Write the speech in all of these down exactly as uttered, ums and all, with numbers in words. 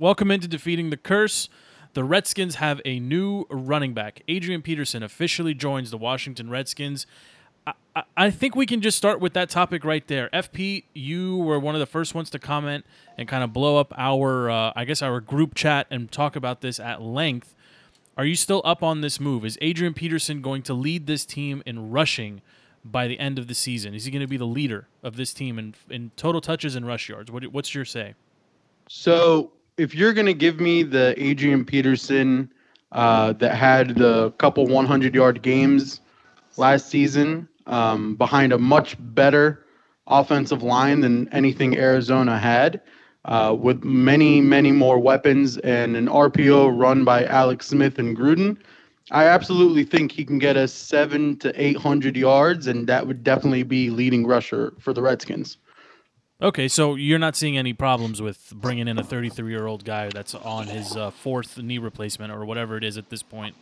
Welcome into Defeating the Curse. The Redskins have a new running back. Adrian Peterson officially joins the Washington Redskins. I, I, I think we can just start with that topic right there. F P, you were one of the first ones to comment and kind of blow up our, uh, I guess, our group chat and talk about this at length. Are you still up on this move? Is Adrian Peterson going to lead this team in rushing by the end of the season? Is he going to be the leader of this team in, in total touches and rush yards? What, what's your say? So if you're going to give me the Adrian Peterson uh, that had the couple hundred-yard games last season um, behind a much better offensive line than anything Arizona had, Uh, with many, many more weapons and an R P O run by Alex Smith and Gruden, I absolutely think he can get us seven to eight hundred yards, and that would definitely be leading rusher for the Redskins. Okay, so you're not seeing any problems with bringing in a thirty-three-year-old guy that's on his uh, fourth knee replacement or whatever it is at this point.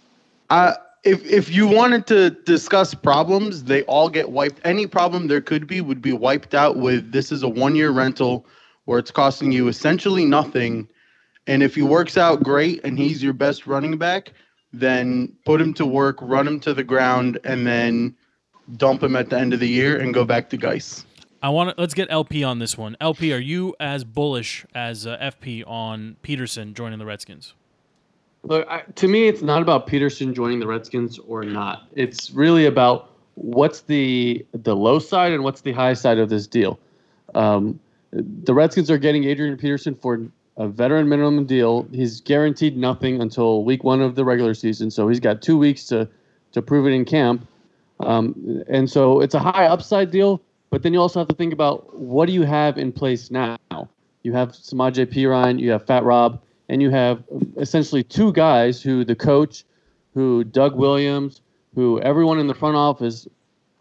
Uh, if if you wanted to discuss problems, they all get wiped. Any problem there could be would be wiped out with this is a one-year rental, where it's costing you essentially nothing. And if he works out great and he's your best running back, then put him to work, run him to the ground, and then dump him at the end of the year and go back to Geis. I want to, let's get L P on this one. L P, are you as bullish as uh, F P on Peterson joining the Redskins? Look, I, to me, it's not about Peterson joining the Redskins or not. It's really about what's the the low side and what's the high side of this deal. Um, The Redskins are getting Adrian Peterson for a veteran minimum deal. He's guaranteed nothing until week one of the regular season, so he's got two weeks to, to prove it in camp. Um, and so it's a high upside deal, but then you also have to think about what do you have in place now? You have Samaje Perine, you have Fat Rob, and you have essentially two guys who the coach, who Doug Williams, who everyone in the front office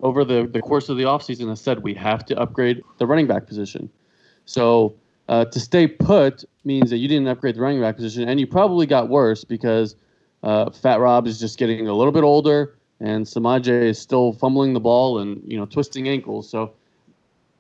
over the, the course of the offseason has said we have to upgrade the running back position. So uh, to stay put means that you didn't upgrade the running back position, and you probably got worse because uh, Fat Rob is just getting a little bit older, and Samaje is still fumbling the ball and you know twisting ankles. So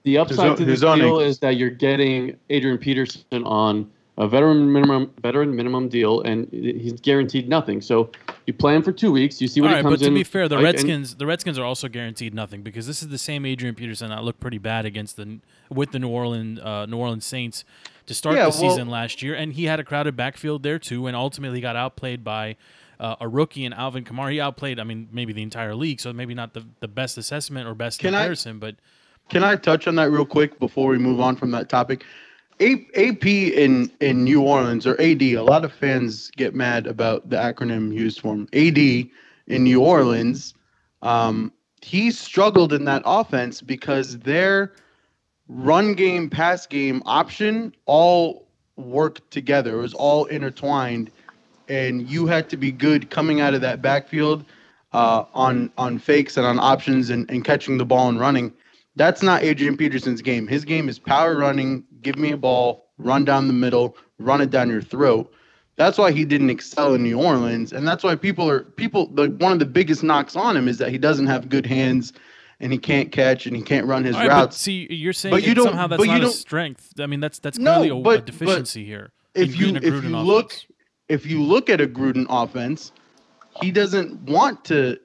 the upside his to this deal ankles. is that you're getting Adrian Peterson on a veteran minimum veteran minimum deal, and he's guaranteed nothing. So you plan for two weeks, you see what All he right, comes in. But to in, be fair, the like, Redskins and, the Redskins are also guaranteed nothing because this is the same Adrian Peterson that looked pretty bad against the with the New Orleans uh, New Orleans Saints to start yeah, the well, season last year, and he had a crowded backfield there too, and ultimately got outplayed by uh, a rookie and Alvin Kamara. He outplayed, I mean, maybe the entire league, so maybe not the, the best assessment or best can comparison. I, but can I touch on that real quick before we move on from that topic? A P in, in New Orleans, or A D, a lot of fans get mad about the acronym used for him. A D in New Orleans, um, he struggled in that offense because their run game, pass game option all worked together. It was all intertwined, and you had to be good coming out of that backfield uh, on, on fakes and on options and, and catching the ball and running. That's not Adrian Peterson's game. His game is power running, give me a ball, run down the middle, run it down your throat. That's why he didn't excel in New Orleans, and that's why people are people. The, one of the biggest knocks on him is that he doesn't have good hands, and he can't catch, and he can't run his right, routes. But see, you're saying but you don't, somehow that's but not you don't, a strength. I mean, that's that's clearly no, but, a deficiency here. If you if you offense. look if you look at a Gruden offense, he doesn't want to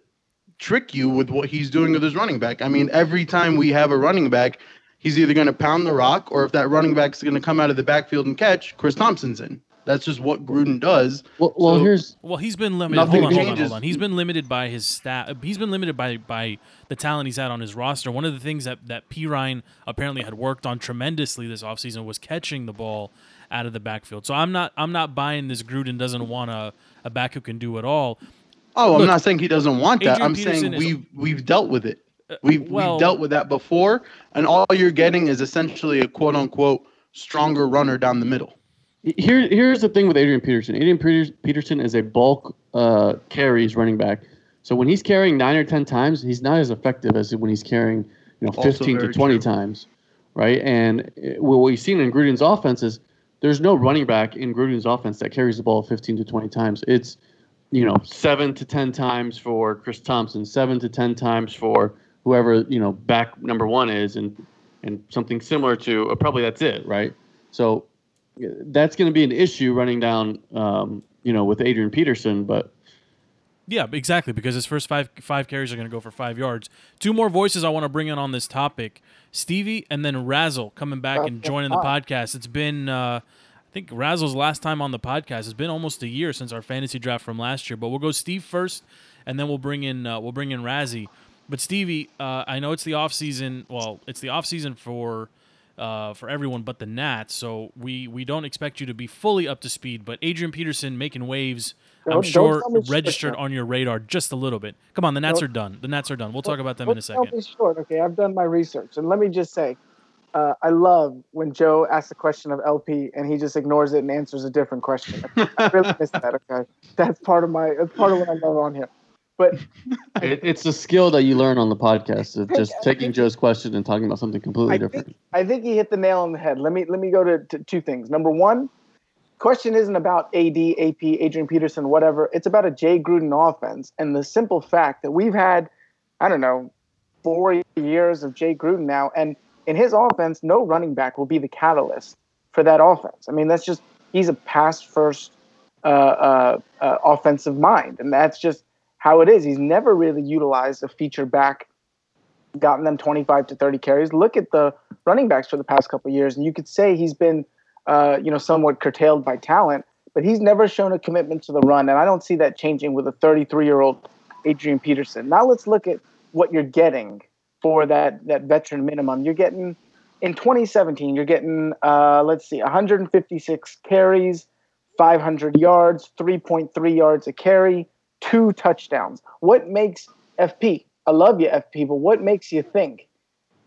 trick you with what he's doing with his running back. I mean, every time we have a running back, he's either going to pound the rock, or if that running back's going to come out of the backfield and catch, Chris Thompson's in. That's just what Gruden does. Well, well so here's well, he's been limited. Hold on, hold on, hold on. He's been limited by his stat. He's been limited by by the talent he's had on his roster. One of the things that that Perine apparently had worked on tremendously this offseason was catching the ball out of the backfield. So I'm not I'm not buying this. Gruden doesn't want a, a back who can do it all. Oh, Look, I'm not saying he doesn't want that. Adrian I'm Peterson saying we've we've dealt with it. We've, well, we've dealt with that before, and all you're getting is essentially a quote-unquote stronger runner down the middle. Here, here's the thing with Adrian Peterson. Adrian Peterson is a bulk uh, carries running back. So when he's carrying nine or ten times, he's not as effective as when he's carrying you know fifteen to twenty true. times, right? And what we've seen in Gruden's offense is there's no running back in Gruden's offense that carries the ball fifteen to twenty times. It's you know seven to ten times for Chris Thompson, seven to ten times for whoever, you know, back number one is, and and something similar to, uh, probably that's it, right? So that's going to be an issue running down, um, you know, with Adrian Peterson, but. Yeah, exactly, because his first five five carries are going to go for five yards. Two more voices I want to bring in on this topic. Stevie and then Razzle coming back and joining the podcast. It's been, uh, I think Razzle's last time on the podcast. It's been almost a year since our fantasy draft from last year, but we'll go Steve first, and then we'll bring in uh, we'll bring in Razzie. But Stevie, uh, I know it's the off season. Well, it's the off season for uh, for everyone but the Nats, so we we don't expect you to be fully up to speed. But Adrian Peterson making waves. I'm don't, sure don't registered on your radar just a little bit. Come on, the Nats don't, are done. The Nats are done. We'll talk about them in a second. Don't be short. Okay, I've done my research. And let me just say, uh, I love when Joe asks a question of L P and he just ignores it and answers a different question. I really miss that, okay? That's part of my that's part of what I love on him. But it, it's a skill that you learn on the podcast, it's just taking Joe's question and talking about something completely I different. Think, I think he hit the nail on the head. Let me let me go to, to two things. Number one, question isn't about A D, A P, Adrian Peterson, whatever. It's about a Jay Gruden offense and the simple fact that we've had, I don't know, four years of Jay Gruden now. And in his offense, no running back will be the catalyst for that offense. I mean, that's just – he's a pass-first uh, uh, uh, offensive mind, and that's just how it is. He's never really utilized a feature back, gotten them twenty-five to thirty carries. Look at the running backs for the past couple of years, and you could say he's been – Uh, you know, somewhat curtailed by talent, but he's never shown a commitment to the run, and I don't see that changing with a thirty-three-year-old Adrian Peterson. Now let's look at what you're getting for that that veteran minimum. You're getting, in twenty seventeen, you're getting, uh, let's see, one hundred fifty-six carries, five hundred yards, three point three yards a carry, two touchdowns. What makes F P, I love you, F P, but what makes you think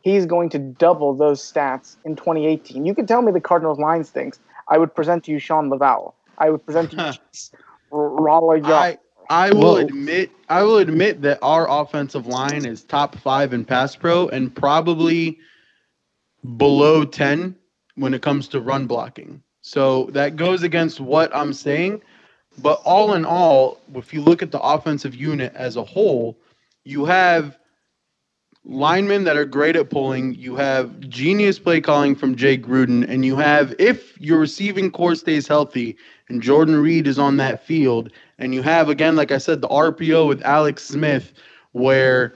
he's going to double those stats in twenty eighteen. You can tell me the Cardinals line stinks. I would present to you Sean Laval. I would present to you Rolla Young. I, I will Whoa. admit I will admit that our offensive line is top five in pass pro and probably below ten when it comes to run blocking. So that goes against what I'm saying. But all in all, if you look at the offensive unit as a whole, you have linemen that are great at pulling, you have genius play calling from Jay Gruden, and you have, if your receiving core stays healthy and Jordan Reed is on that field, and you have, again, like I said, the R P O with Alex Smith, where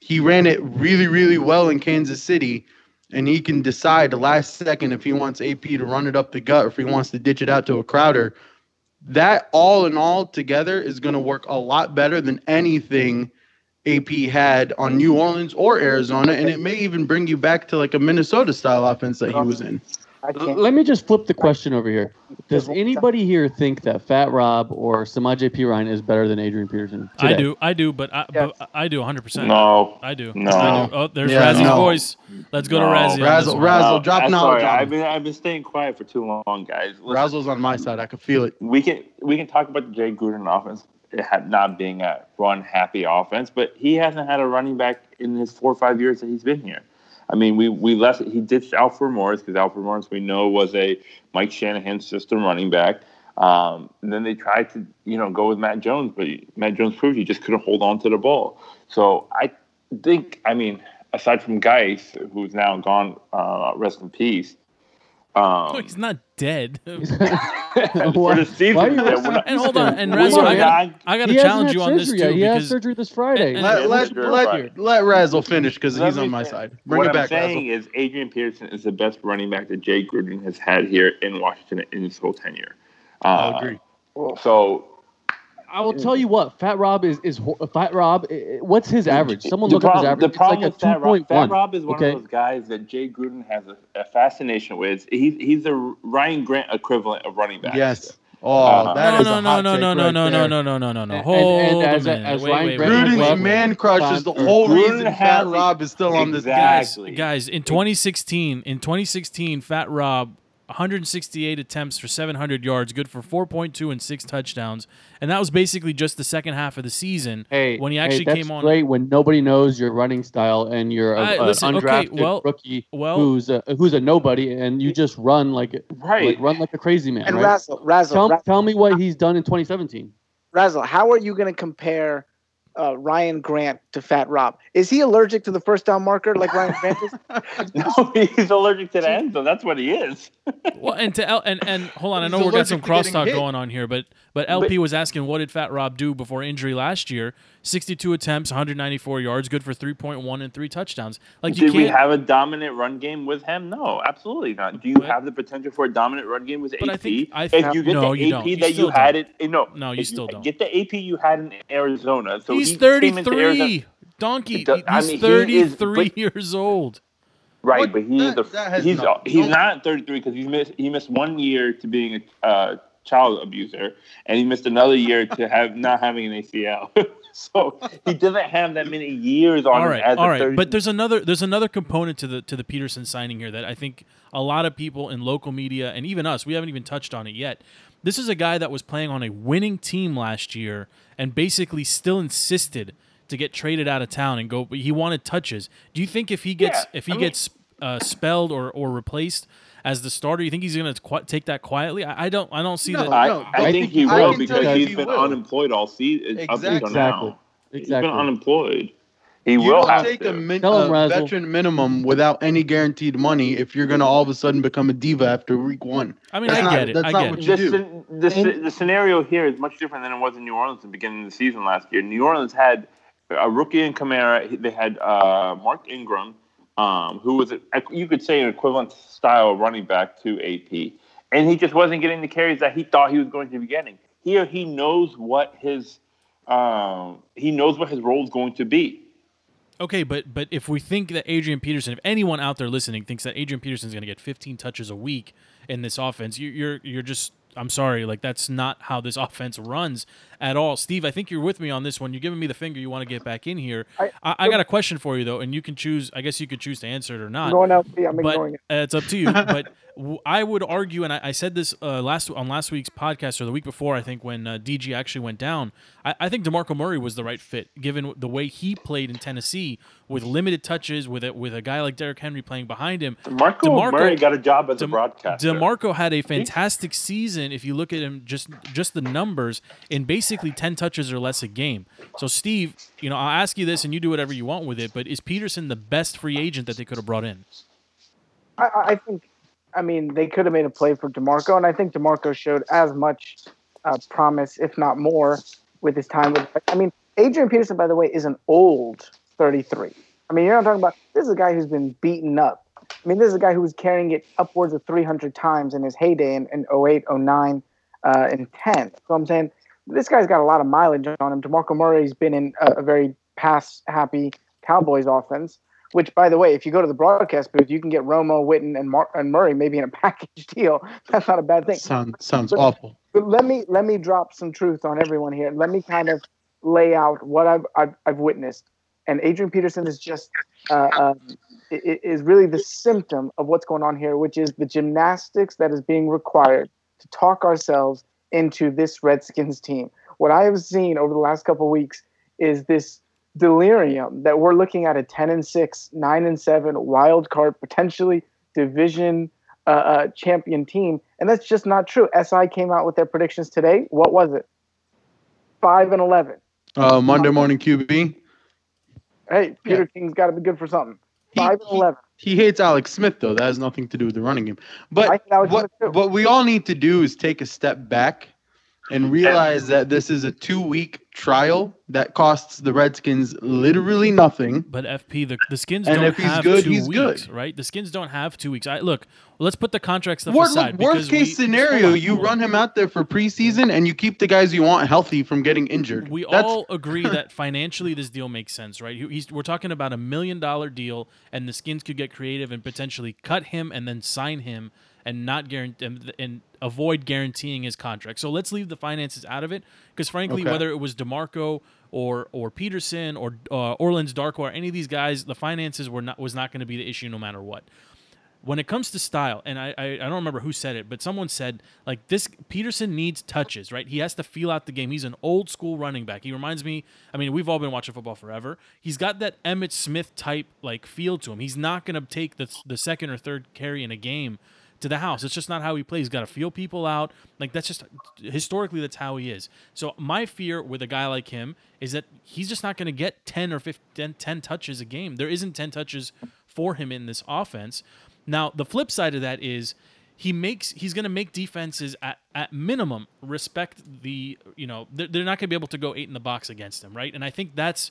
he ran it really, really well in Kansas City, and he can decide the last second if he wants A P to run it up the gut or if he wants to ditch it out to a Crowder. That all in all together is going to work a lot better than anything A P had on New Orleans or Arizona, and it may even bring you back to like a Minnesota-style offense that he was in. Let me just flip the question over here. Does anybody here think that Fat Rob or Samaje Perine is better than Adrian Peterson today? I do, I do, but I, yes. but I do one hundred percent. No. I do. No. I do. Oh, there's yeah, Razzie's no. voice. Let's go no. to Razzie. Razzle, Razzle, no. drop knowledge. I've been, I've been staying quiet for too long, guys. Listen, Razzle's on my side. I can feel it. We can, we can talk about the Jay Gruden offense not being a run-happy offense, but he hasn't had a running back in his four or five years that he's been here. I mean, we we left he ditched Alfred Morris because Alfred Morris we know was a Mike Shanahan system running back. Um, and then they tried to you know go with Matt Jones, but Matt Jones proved he just couldn't hold on to the ball. So I think, I mean, aside from Geis, who's now gone, uh, rest in peace. Um, no, he's not dead. For the season, yeah, and hold on, and Razzle, I gotta, I gotta challenge you on this too. Yet. He has surgery this Friday. And, and, let let, let, Friday. let Razzle finish because he's on my side. Bring what it back, I'm saying Razzle. Is Adrian Peterson is the best running back that Jay Gruden has had here in Washington in his whole tenure. Uh, I agree. So I will tell you what, Fat Rob is is Fat Rob. What's his average? Someone look problem, up his average. The problem it's like with a two point one. Fat Rob is one okay. of those guys that Jay Gruden has a, a fascination with. He's he's the Ryan Grant equivalent of running back. Yes. Oh, uh, that no, is no, a hot no, no, no, right no, no, no, no, no, no, no. Hold and, and, and as, a, as wait, Ryan wait, Grant Gruden's wait, wait. man crush is the whole Gruden reason Fat like, Rob is still on exactly. this guy. Guys, in twenty sixteen, in twenty sixteen, Fat Rob. one hundred sixty-eight attempts for seven hundred yards, good for four point two and six touchdowns. And that was basically just the second half of the season hey, when he actually hey, that's came on. Great when nobody knows your running style and you're a, right, listen, an undrafted okay, well, rookie well, who's a, who's a nobody and you just run like right. like run like a crazy man. And right? Razzle, Razzle, tell, Razzle, tell me what he's done in twenty seventeen. Razzle, how are you going to compare uh, Ryan Grant to Fat Rob. Is he allergic to the first down marker like Ryan Grant is? No, he's allergic to the end zone. That's what he is. Well, and to L- and and hold on, I know he's we got some crosstalk going on here, but but L P but, was asking what did Fat Rob do before injury last year? sixty-two attempts, one hundred ninety-four yards, good for three point one and three touchdowns. Like, you did can't... we have a dominant run game with him? No, absolutely not. Do you but, have the potential for a dominant run game with A P? I think, I think, if you get no, the you A P you that you had don't. it, no, no, you still you don't get the A P you had in Arizona. So he's he thirty-three, Arizona. donkey. He's I mean, thirty-three he is, years old. Right, what? but he that, is a, he's not, he's not thirty-three because he missed he missed one year to being a uh, child abuser, and he missed another year to have not having an A C L. So he doesn't have that many years on all right, him as all right. thirty- but there's another there's another component to the to the Peterson signing here that I think a lot of people in local media and even us, we haven't even touched on it yet. This is a guy that was playing on a winning team last year and basically still insisted to get traded out of town and go. He wanted touches. Do you think if he gets yeah, if he I mean, gets uh, spelled or or replaced as the starter, you think he's going to qu- take that quietly? I, I don't. I don't see no, that. I, I, I think, think he will because he's he been will. unemployed all season. Exactly. Up exactly. He's been unemployed. He you will have take to. a, min- a veteran minimum without any guaranteed money if you're going to all of a sudden become a diva after week one. I mean, that's I not, get it. That's I not get what it. you the, do. The, the, the scenario here is much different than it was in New Orleans at the beginning of the season last year. New Orleans had a rookie in Kamara. They had uh, Mark Ingram. Um, who was, a, you could say, an equivalent style running back to A P. And he just wasn't getting the carries that he thought he was going to be getting. Here, he knows what his um, he knows what his role is going to be. Okay, but but if we think that Adrian Peterson, if anyone out there listening thinks that Adrian Peterson is going to get fifteen touches a week in this offense, you, you're you're just, I'm sorry, like that's not how this offense runs at all. Steve, I think you're with me on this one. You're giving me the finger. You want to get back in here. I, I, I got a question for you, though, and you can choose. I guess you could choose to answer it or not. No, no, I'm ignoring it. It's up to you. But w- I would argue, and I, I said this uh, last on last week's podcast or the week before, I think, when uh, D G actually went down, I, I think DeMarco Murray was the right fit, given the way he played in Tennessee with limited touches, with a, with a guy like Derrick Henry playing behind him. DeMarco, DeMarco Murray got a job as De- a broadcaster. DeMarco had a fantastic season, if you look at him, just just the numbers, in basically Basically ten touches or less a game. So Steve, you know, I'll ask you this, and you do whatever you want with it. But is Peterson the best free agent that they could have brought in? I, I think, I mean, they could have made a play for DeMarco, and I think DeMarco showed as much uh, promise, if not more, with his time. With I mean, Adrian Peterson, by the way, is an old thirty-three. I mean, you're not talking about this is a guy who's been beaten up. I mean, this is a guy who was carrying it upwards of three hundred times in his heyday in, in oh eight, oh nine, uh, and ten. So I'm saying, this guy's got a lot of mileage on him. DeMarco Murray's been in a, a very pass-happy Cowboys offense, which, by the way, if you go to the broadcast booth, you can get Romo, Witten, and, Mar- and Murray maybe in a package deal. That's not a bad thing. Sound, sounds but, awful. But let me let me drop some truth on everyone here. Let me kind of lay out what I've I've, I've witnessed. And Adrian Peterson is just uh, uh, is really the symptom of what's going on here, which is the gymnastics that is being required to talk ourselves into this Redskins team. What I have seen over the last couple of weeks is this delirium that we're looking at a ten and six, nine and seven, wild card, potentially division uh, uh, champion team. And that's just not true. S I came out with their predictions today. What was it? five and eleven. Uh, Monday morning Q B. Hey, Peter yeah. King's got to be good for something. five and eleven. He hates Alex Smith, though. That has nothing to do with the running game. But what, what we all need to do is take a step back and realize that this is a two-week trial that costs the Redskins literally nothing. But F P, the, the Skins and don't if he's have good, two he's weeks, good. right? The Skins don't have two weeks. I look, well, let's put the contract stuff worst, aside. Worst case we, scenario, you cool. run him out there for preseason and you keep the guys you want healthy from getting injured. We That's, all agree that financially this deal makes sense, right? He's, we're talking about a million-dollar deal, and the Skins could get creative and potentially cut him and then sign him and not guarantee and, and avoid guaranteeing his contract. So let's leave the finances out of it because, frankly, okay. whether it was DeMarco or or Peterson or uh, Orleans Darko or any of these guys, the finances were not was not going to be the issue no matter what. When it comes to style, and I, I I don't remember who said it, but someone said, like, this Peterson needs touches, right? He has to feel out the game. He's an old school running back. He reminds me, I mean, we've all been watching football forever. He's got that Emmitt Smith type, like, feel to him. He's not going to take the the second or third carry in a game to the house. It's just not how he plays. He's got to feel people out. Like, that's just historically, that's how he is. So my fear with a guy like him is that he's just not going to get ten or fifteen, ten touches a game. There isn't ten touches for him in this offense. Now, the flip side of that is he makes he's going to make defenses at, at minimum respect the, you know, they're, they're not going to be able to go eight in the box against him, right? And I think that's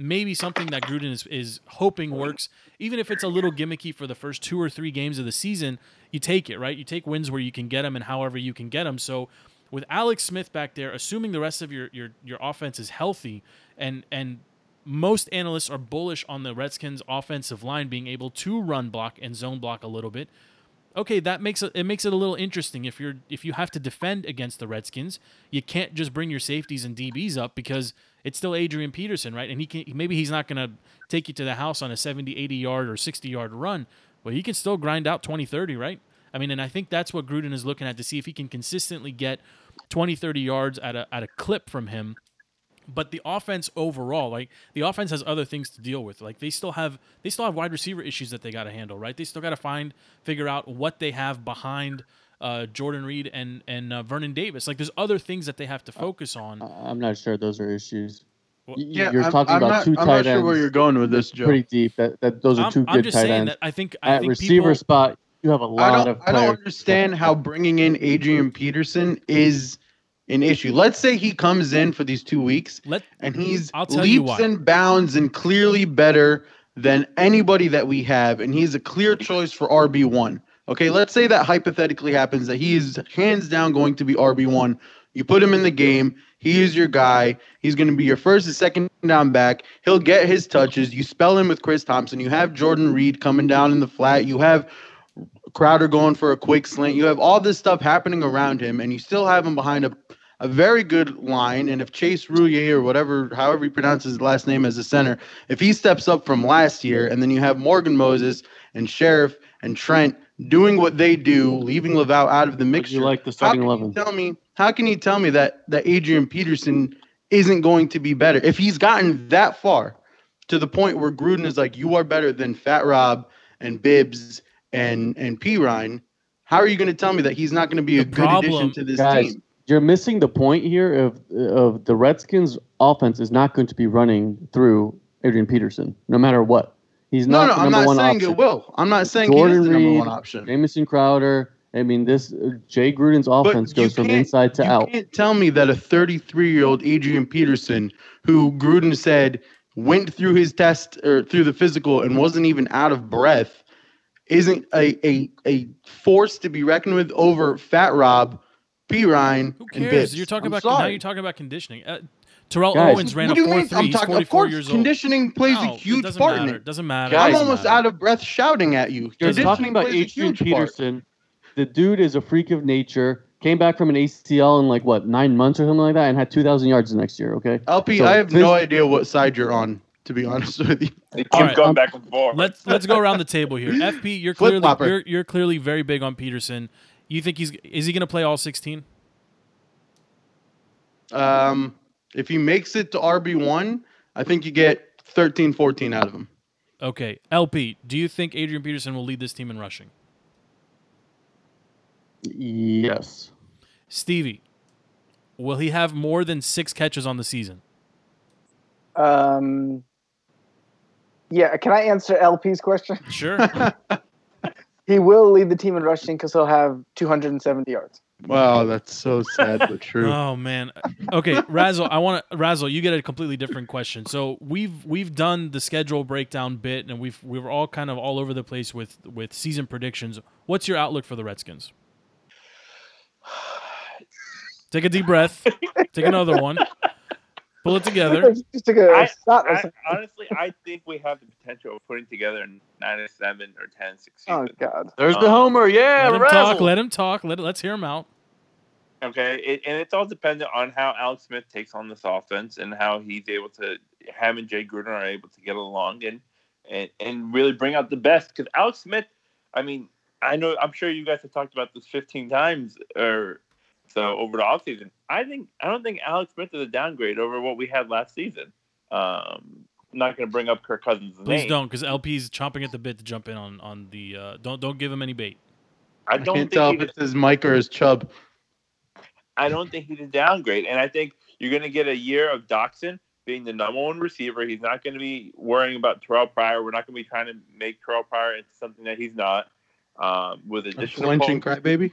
maybe something that Gruden is, is hoping works, even if it's a little gimmicky for the first two or three games of the season. You take it, right? You take wins where you can get them and however you can get them. So with Alex Smith back there, assuming the rest of your your your offense is healthy, and and most analysts are bullish on the Redskins' offensive line being able to run block and zone block a little bit. Okay, that makes it, it makes it a little interesting. If you're if you have to defend against the Redskins, you can't just bring your safeties and D Bs up because it's still Adrian Peterson, right? And he can maybe he's not going to take you to the house on a seventy, eighty-yard or sixty-yard run, but he can still grind out twenty, thirty, right? I mean, and I think that's what Gruden is looking at, to see if he can consistently get twenty, thirty yards at a at a clip from him. But the offense overall, like the offense has other things to deal with. Like they still have they still have wide receiver issues that they got to handle, right? They still got to find figure out what they have behind uh, Jordan Reed and and uh, Vernon Davis. Like there's other things that they have to focus on. I'm not sure those are issues. Yeah, you're I'm, talking I'm about not, two tight ends. I'm not sure ends. Where you're going with this, Joe. Pretty deep. That, that those are I'm, two I'm good just tight saying ends. That I think I at think receiver people, spot you have a lot of. I don't understand how bringing in Adrian Peterson is an issue. Let's say he comes in for these two weeks Let, and he's leaps and bounds and clearly better than anybody that we have, and he's a clear choice for R B one. Okay, let's say that hypothetically happens, that he is hands down going to be R B one. You put him in the game, he is your guy, he's going to be your first and second down back, he'll get his touches, you spell him with Chris Thompson, you have Jordan Reed coming down in the flat, you have Crowder going for a quick slant, you have all this stuff happening around him, and you still have him behind a A very good line, and if Chase Rouillet or whatever, however he pronounces his last name as a center, if he steps up from last year, and then you have Morgan Moses and Sheriff and Trent doing what they do, leaving Leval out of the mixture. You like the starting eleven? Tell me, how can you tell me that that Adrian Peterson isn't going to be better if he's gotten that far to the point where Gruden is like, you are better than Fat Rob and Bibbs and and Perine? How are you going to tell me that he's not going to be the a good problem, addition to this guys, team? You're missing the point here of of the Redskins' offense is not going to be running through Adrian Peterson, no matter what. He's no, not no, the number I'm not one saying option. It will. I'm not saying Jordan he is the number Reed, one option. Jamison Crowder. I mean, this uh, Jay Gruden's offense goes from inside to you out. You can't tell me that a thirty-three-year-old Adrian Peterson, who Gruden said went through his test or through the physical and wasn't even out of breath, isn't a a, a force to be reckoned with over Fat Rob, Perine, who cares? And Bibbs. You're talking I'm about sorry. Now you're talking about conditioning. Uh, Terrell guys, Owens ran a four three. I'm talking, He's of course, years old. Conditioning plays no, a huge doesn't part matter. In it. Doesn't matter. Guys, I'm almost matter. Out of breath shouting at you. You're talking about Adrian Peterson. Part. The dude is a freak of nature. Came back from an A C L in like what nine months or something like that, and had two thousand yards the next year. Okay. L P, so, I have this, no idea what side you're on, to be honest with you. They keep right, going um, back and forth. Let's let's go around the table here. F P, you're clearly you're, you're clearly very big on Peterson. You think he's is he going to play all sixteen? Um, if he makes it to R B one, I think you get thirteen, fourteen out of him. Okay. L P, do you think Adrian Peterson will lead this team in rushing? Yes. Stevie, will he have more than six catches on the season? Um. Yeah, can I answer L P's question? Sure. He will lead the team in rushing because he'll have two hundred seventy yards. Wow, that's so sad but true. Oh man. Okay, Razzle, I want to Razzle, you get a completely different question. So we've we've done the schedule breakdown bit, and we've we were all kind of all over the place with with season predictions. What's your outlook for the Redskins? Take a deep breath. Take another one. Pull it together. I, I, honestly, I think we have the potential of putting together nine seven or ten six. Oh, God. There's um, the homer. Yeah, let him talk. Let him talk. Let, let's hear him out. Okay, it, and it's all dependent on how Alex Smith takes on this offense and how he's able to – him and Jay Gruden are able to get along and, and, and really bring out the best. Because Alex Smith, I mean, I know – I'm sure you guys have talked about this fifteen times or – so over the offseason, I think I don't think Alex Smith is a downgrade over what we had last season. Um, I'm not going to bring up Kirk Cousins' Please name. Please don't, because L P's chomping at the bit to jump in on on the. Uh, don't don't give him any bait. I don't I can't think tell if it's his Mike or his Chubb. I don't think he's a downgrade, and I think you're going to get a year of Doxson being the number one receiver. He's not going to be worrying about Terrell Pryor. We're not going to be trying to make Terrell Pryor into something that he's not. Um, with additional flinching crybaby,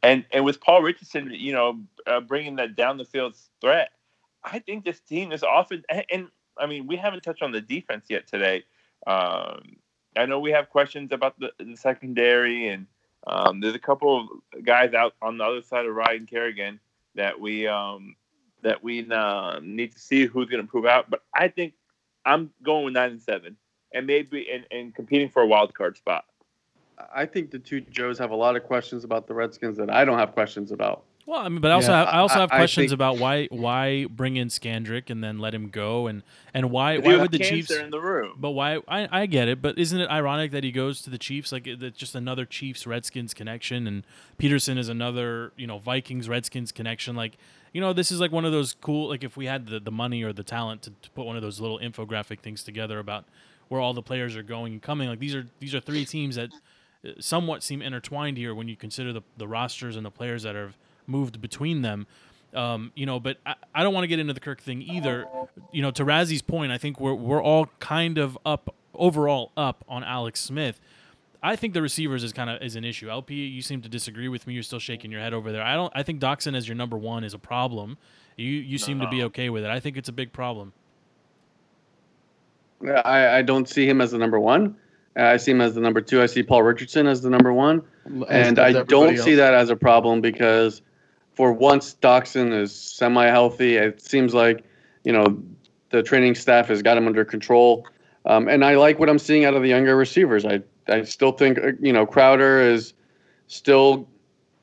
and and with Paul Richardson, you know, uh, bringing that down the field threat, I think this team is often. And, and I mean, we haven't touched on the defense yet today. Um, I know we have questions about the, the secondary, and um, there's a couple of guys out on the other side of Ryan Kerrigan that we um, that we uh, need to see who's going to prove out. But I think I'm going with nine and seven. And maybe and, and competing for a wild card spot. I think the two Joes have a lot of questions about the Redskins that I don't have questions about. Well, I mean, but I also yeah, have, I also have I, questions I think, about why why bring in Scandrick and then let him go and, and why why would the Chiefs in the room? But why I, I get it, but isn't it ironic that he goes to the Chiefs? Like that's just another Chiefs Redskins connection, and Peterson is another you know Vikings Redskins connection. Like you know this is like one of those cool like if we had the, the money or the talent to, to put one of those little infographic things together about. Where all the players are going and coming, like these are these are three teams that somewhat seem intertwined here when you consider the the rosters and the players that have moved between them, um, you know. But I, I don't want to get into the Kirk thing either, you know. To Razzie's point, I think we're we're all kind of up overall up on Alex Smith. I think the receivers is kind of is an issue. L P, you seem to disagree with me. You're still shaking your head over there. I don't. I think Doxson as your number one is a problem. You you no, seem no. to be okay with it. I think it's a big problem. I, I don't see him as the number one. I see him as the number two. I see Paul Richardson as the number one. And I don't else. see that as a problem because for once Doxson is semi-healthy. It seems like, you know, the training staff has got him under control. Um, and I like what I'm seeing out of the younger receivers. I, I still think, you know, Crowder is still,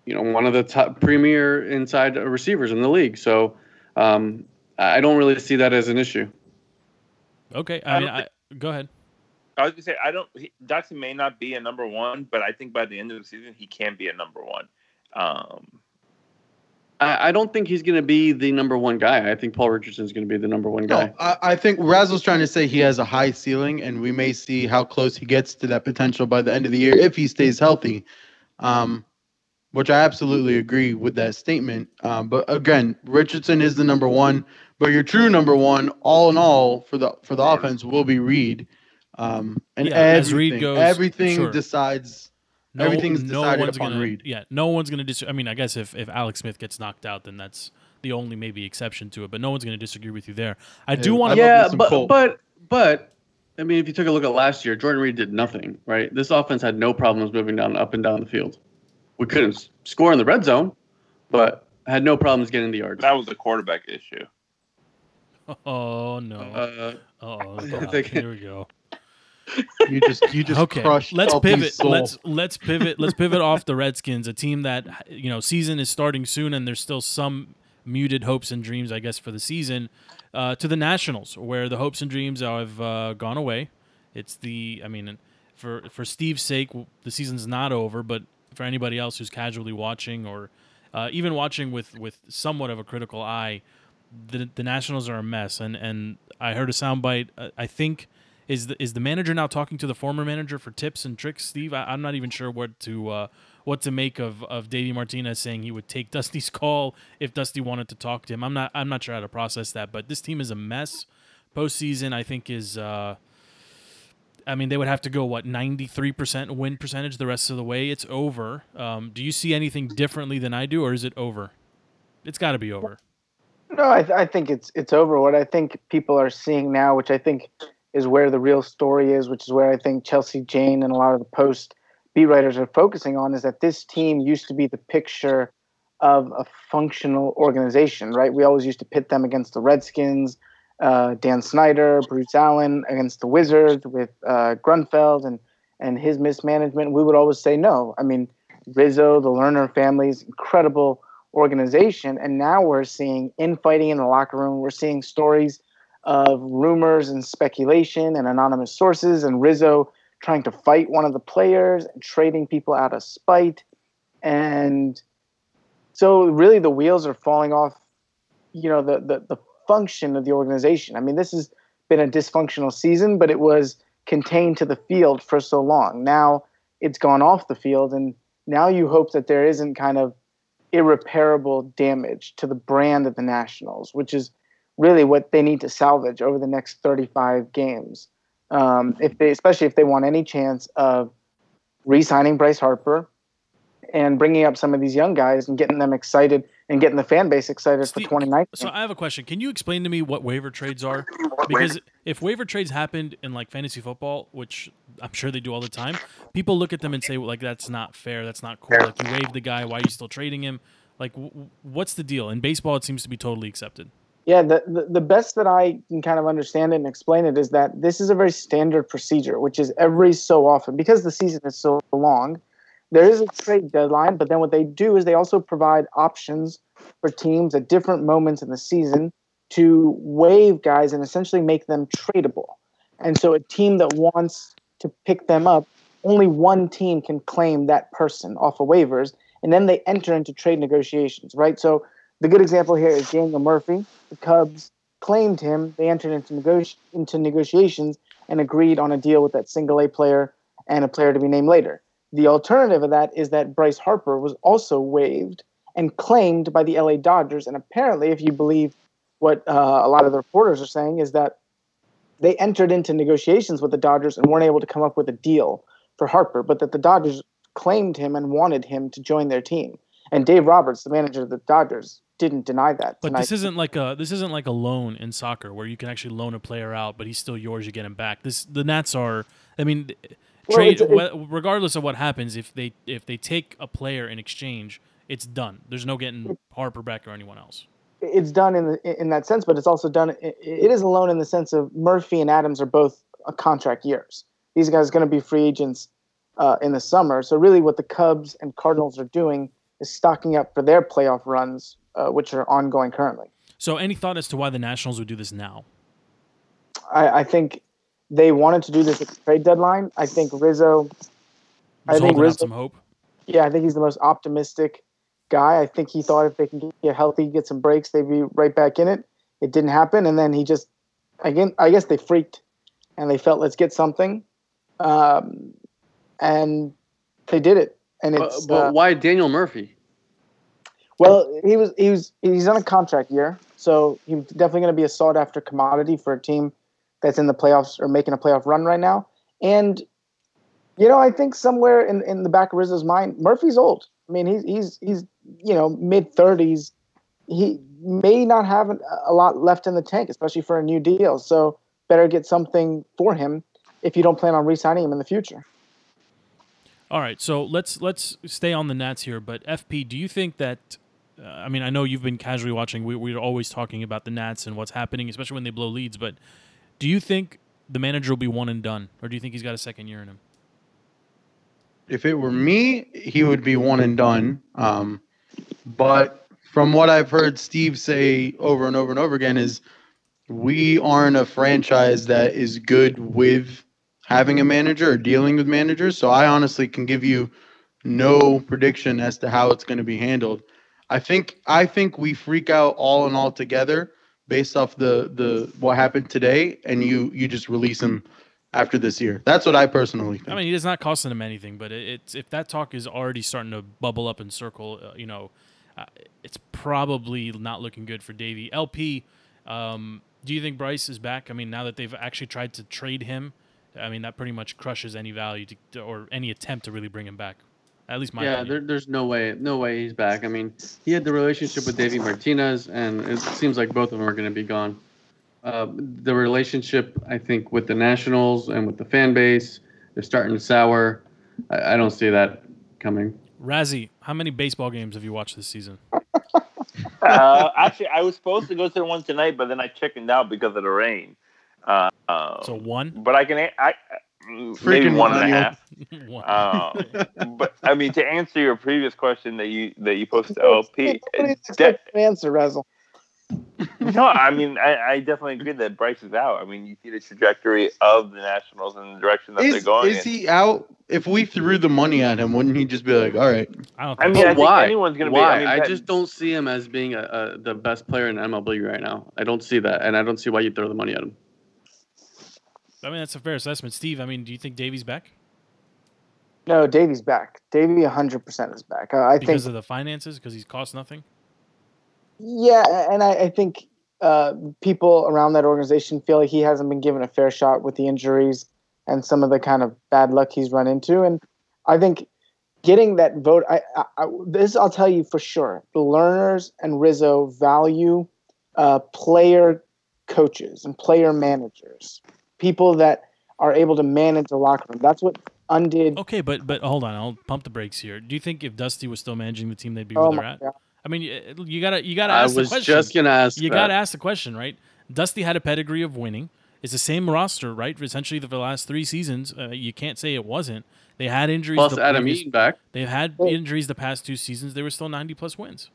you know, one of the top premier inside receivers in the league. So um, I don't really see that as an issue. Okay, I, I mean, think, I, go ahead. I was gonna say I don't. He, Doxson may not be a number one, but I think by the end of the season he can be a number one. Um, I, I don't think he's gonna be the number one guy. I think Paul Richardson's gonna be the number one guy. No, I, I think Razzle's trying to say he has a high ceiling, and we may see how close he gets to that potential by the end of the year if he stays healthy. Um, which I absolutely agree with that statement. Um, but again, Richardson is the number one. But your true number one, all in all, for the for the offense will be Reed, um, and yeah, everything, as Reed goes, everything sure. decides. No, everything's no decided upon gonna, Reed. Yeah, no one's going to disagree. I mean, I guess if, if Alex Smith gets knocked out, then that's the only maybe exception to it. But no one's going to disagree with you there. I do want to. Yeah, but Cole. but but I mean, if you took a look at last year, Jordan Reed did nothing. Right, this offense had no problems moving down up and down the field. We couldn't score in the red zone, but had no problems getting the yards. That was a quarterback issue. Oh no! Uh, oh, here we go. You just you just okay. crushed. Let's pivot. Soul. Let's let's pivot. Let's pivot off the Redskins, a team that you know season is starting soon, and there's still some muted hopes and dreams, I guess, for the season. Uh, to the Nationals, where the hopes and dreams have uh, gone away. It's the I mean, for for Steve's sake, the season's not over, but for anybody else who's casually watching or uh, even watching with with somewhat of a critical eye. The, the Nationals are a mess, and, and I heard a soundbite. Uh, I think is the, is the manager now talking to the former manager for tips and tricks, Steve? I, I'm not even sure what to uh, what to make of, of Davey Martinez saying he would take Dusty's call if Dusty wanted to talk to him. I'm not I'm not sure how to process that, but this team is a mess. Postseason, I think is. Uh, I mean, they would have to go what ninety-three percent win percentage the rest of the way. It's over. Um, do you see anything differently than I do, or is it over? It's got to be over. No, I, th- I think it's it's over. What I think people are seeing now, which I think is where the real story is, which is where I think Chelsea Jane and a lot of the Post beat writers are focusing on, is that this team used to be the picture of a functional organization, right? We always used to pit them against the Redskins, uh, Dan Snyder, Bruce Allen, against the Wizards with uh, Grunfeld and, and his mismanagement. We would always say no. I mean, Rizzo, the Lerner family is incredible organization, and now we're seeing infighting in the locker room. We're seeing stories of rumors and speculation and anonymous sources and Rizzo trying to fight one of the players and trading people out of spite. And so really the wheels are falling off, you know, the, the, the function of the organization. I mean, this has been a dysfunctional season, but it was contained to the field for so long. Now it's gone off the field. And now you hope that there isn't kind of irreparable damage to the brand of the Nationals, which is really what they need to salvage over the next thirty-five games. Um, if they, especially if they want any chance of re-signing Bryce Harper and bringing up some of these young guys and getting them excited and getting the fan base excited Steve, for twenty nineteen. So I have a question. Can you explain to me what waiver trades are? Because if waiver trades happened in like fantasy football, which I'm sure they do all the time, people look at them and say, well, like, that's not fair. That's not cool. Like, you waived the guy. Why are you still trading him? Like, w- what's the deal? In baseball, it seems to be totally accepted. Yeah, the, the the best that I can kind of understand it and explain it is that this is a very standard procedure, which is every so often, because the season is so long, there is a trade deadline, but then what they do is they also provide options for teams at different moments in the season to waive guys and essentially make them tradable. And so a team that wants to pick them up, only one team can claim that person off of waivers, and then they enter into trade negotiations, right? So the good example here is Daniel Murphy. The Cubs claimed him. They entered into, nego- into negotiations and agreed on a deal with that single-A player and a player to be named later. The alternative of that is that Bryce Harper was also waived and claimed by the L A Dodgers. And apparently, if you believe what uh, a lot of the reporters are saying, is that they entered into negotiations with the Dodgers and weren't able to come up with a deal for Harper, but that the Dodgers claimed him and wanted him to join their team. And Dave Roberts, the manager of the Dodgers, didn't deny that. But this isn't like a this isn't like a loan in soccer where you can actually loan a player out, but he's still yours. You get him back. This the Nats are. I mean, well, trade it's, it's, regardless of what happens, if they if they take a player in exchange, it's done. There's no getting it, Harper back or anyone else. It's done in the, in that sense, but it's also done. It, it is a loan in the sense of Murphy and Adams are both a contract years. These guys are going to be free agents uh, in the summer. So really, what the Cubs and Cardinals are doing is stocking up for their playoff runs. Uh, which are ongoing currently. So any thought as to why the Nationals would do this now? I, I think they wanted to do this at the trade deadline. I think Rizzo... I think Rizzo, some hope. Yeah, I think he's the most optimistic guy. I think he thought if they can get healthy, get some breaks, they'd be right back in it. It didn't happen, and then he just... again, I guess they freaked, and they felt, let's get something. Um, and they did it. And it's, uh, but uh, why Daniel Murphy? Well, he was he was he's on a contract year, so he's definitely going to be a sought after commodity for a team that's in the playoffs or making a playoff run right now. And you know, I think somewhere in, in the back of Rizzo's mind, Murphy's old. I mean, he's he's he's you know mid thirties. He may not have a lot left in the tank, especially for a new deal. So better get something for him if you don't plan on re-signing him in the future. All right, so let's let's stay on the Nats here. But F P, do you think that? Uh, I mean, I know you've been casually watching. We, we're always talking about the Nats and what's happening, especially when they blow leads. But do you think the manager will be one and done, or do you think he's got a second year in him? If it were me, he would be one and done. Um, but from what I've heard Steve say over and over and over again is we aren't a franchise that is good with having a manager or dealing with managers. So I honestly can give you no prediction as to how it's going to be handled. I think I think we freak out all in all together based off the the what happened today, and you you just release him after this year. That's what I personally think. I mean, it's not costing him anything, but it, it's if that talk is already starting to bubble up and circle, uh, you know, uh, it's probably not looking good for Davey. L P, um, do you think Bryce is back? I mean, now that they've actually tried to trade him, I mean, that pretty much crushes any value to, or any attempt to really bring him back. At least my yeah, opinion. There, there's no way, no way he's back. I mean, he had the relationship with Davey Martinez, and it seems like both of them are going to be gone. Uh, the relationship, I think, with the Nationals and with the fan base, they're starting to sour. I, I don't see that coming. Razzie, how many baseball games have you watched this season? uh, actually, I was supposed to go to the one tonight, but then I chickened out because of the rain. Uh, so one, but I can I maybe one and a half. One. Uh, but I mean, to answer your previous question that you that you posted, L P, de- answer, Razzle. No, I mean, I, I definitely agree that Bryce is out. I mean, you see the trajectory of the Nationals and the direction that is, they're going. Is in. He out? If we threw the money at him, wouldn't he just be like, "All right"? I, don't think I mean, I think why? Anyone's going to be. I, mean, I that, just don't see him as being a, a, the best player in M L B right now. I don't see that, and I don't see why you throw the money at him. I mean, that's a fair assessment. Steve, I mean, do you think Davey's back? No, Davey's back. Davey one hundred percent is back. Uh, I because think because of the finances, because he's cost nothing. Yeah, and I, I think uh, people around that organization feel like he hasn't been given a fair shot with the injuries and some of the kind of bad luck he's run into. And I think getting that vote, I, I, I, this I'll tell you for sure, the Lerners and Rizzo value uh, player coaches and player managers, people that are able to manage the locker room. That's what undid. Okay, but but hold on, I'll pump the brakes here. Do you think if Dusty was still managing the team, they'd be where oh they're at? God. I mean, you gotta you gotta ask the question. I was just gonna ask. You that. gotta ask the question, right? Dusty had a pedigree of winning. It's the same roster, right? Essentially, for the last three seasons, uh, you can't say it wasn't. They had injuries. Plus, Adam Eaton back. They've had injuries the past two seasons. They were still ninety plus wins.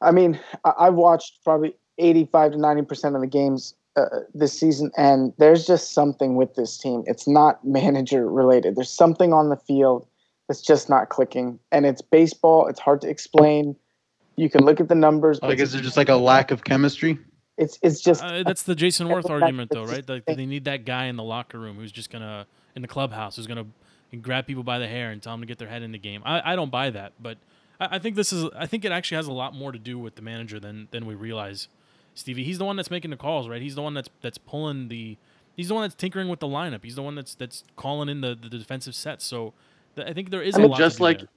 I mean, I've watched probably eighty-five to ninety percent of the games uh, this season, and there's just something with this team. It's not manager related. There's something on the field that's just not clicking, and it's baseball. It's hard to explain. You can look at the numbers. Like, is there just like a lack of chemistry? It's it's just uh, that's the Jason Worth argument, though, right? Like, they need that guy in the locker room who's just gonna in the clubhouse who's gonna grab people by the hair and tell them to get their head in the game. I, I don't buy that, but I, I think this is I think it actually has a lot more to do with the manager than than we realize. Stevie, he's the one that's making the calls, right? He's the one that's that's pulling the he's the one that's tinkering with the lineup. He's the one that's that's calling in the, the defensive sets. So th- I think there is I mean, a lot just to do like there.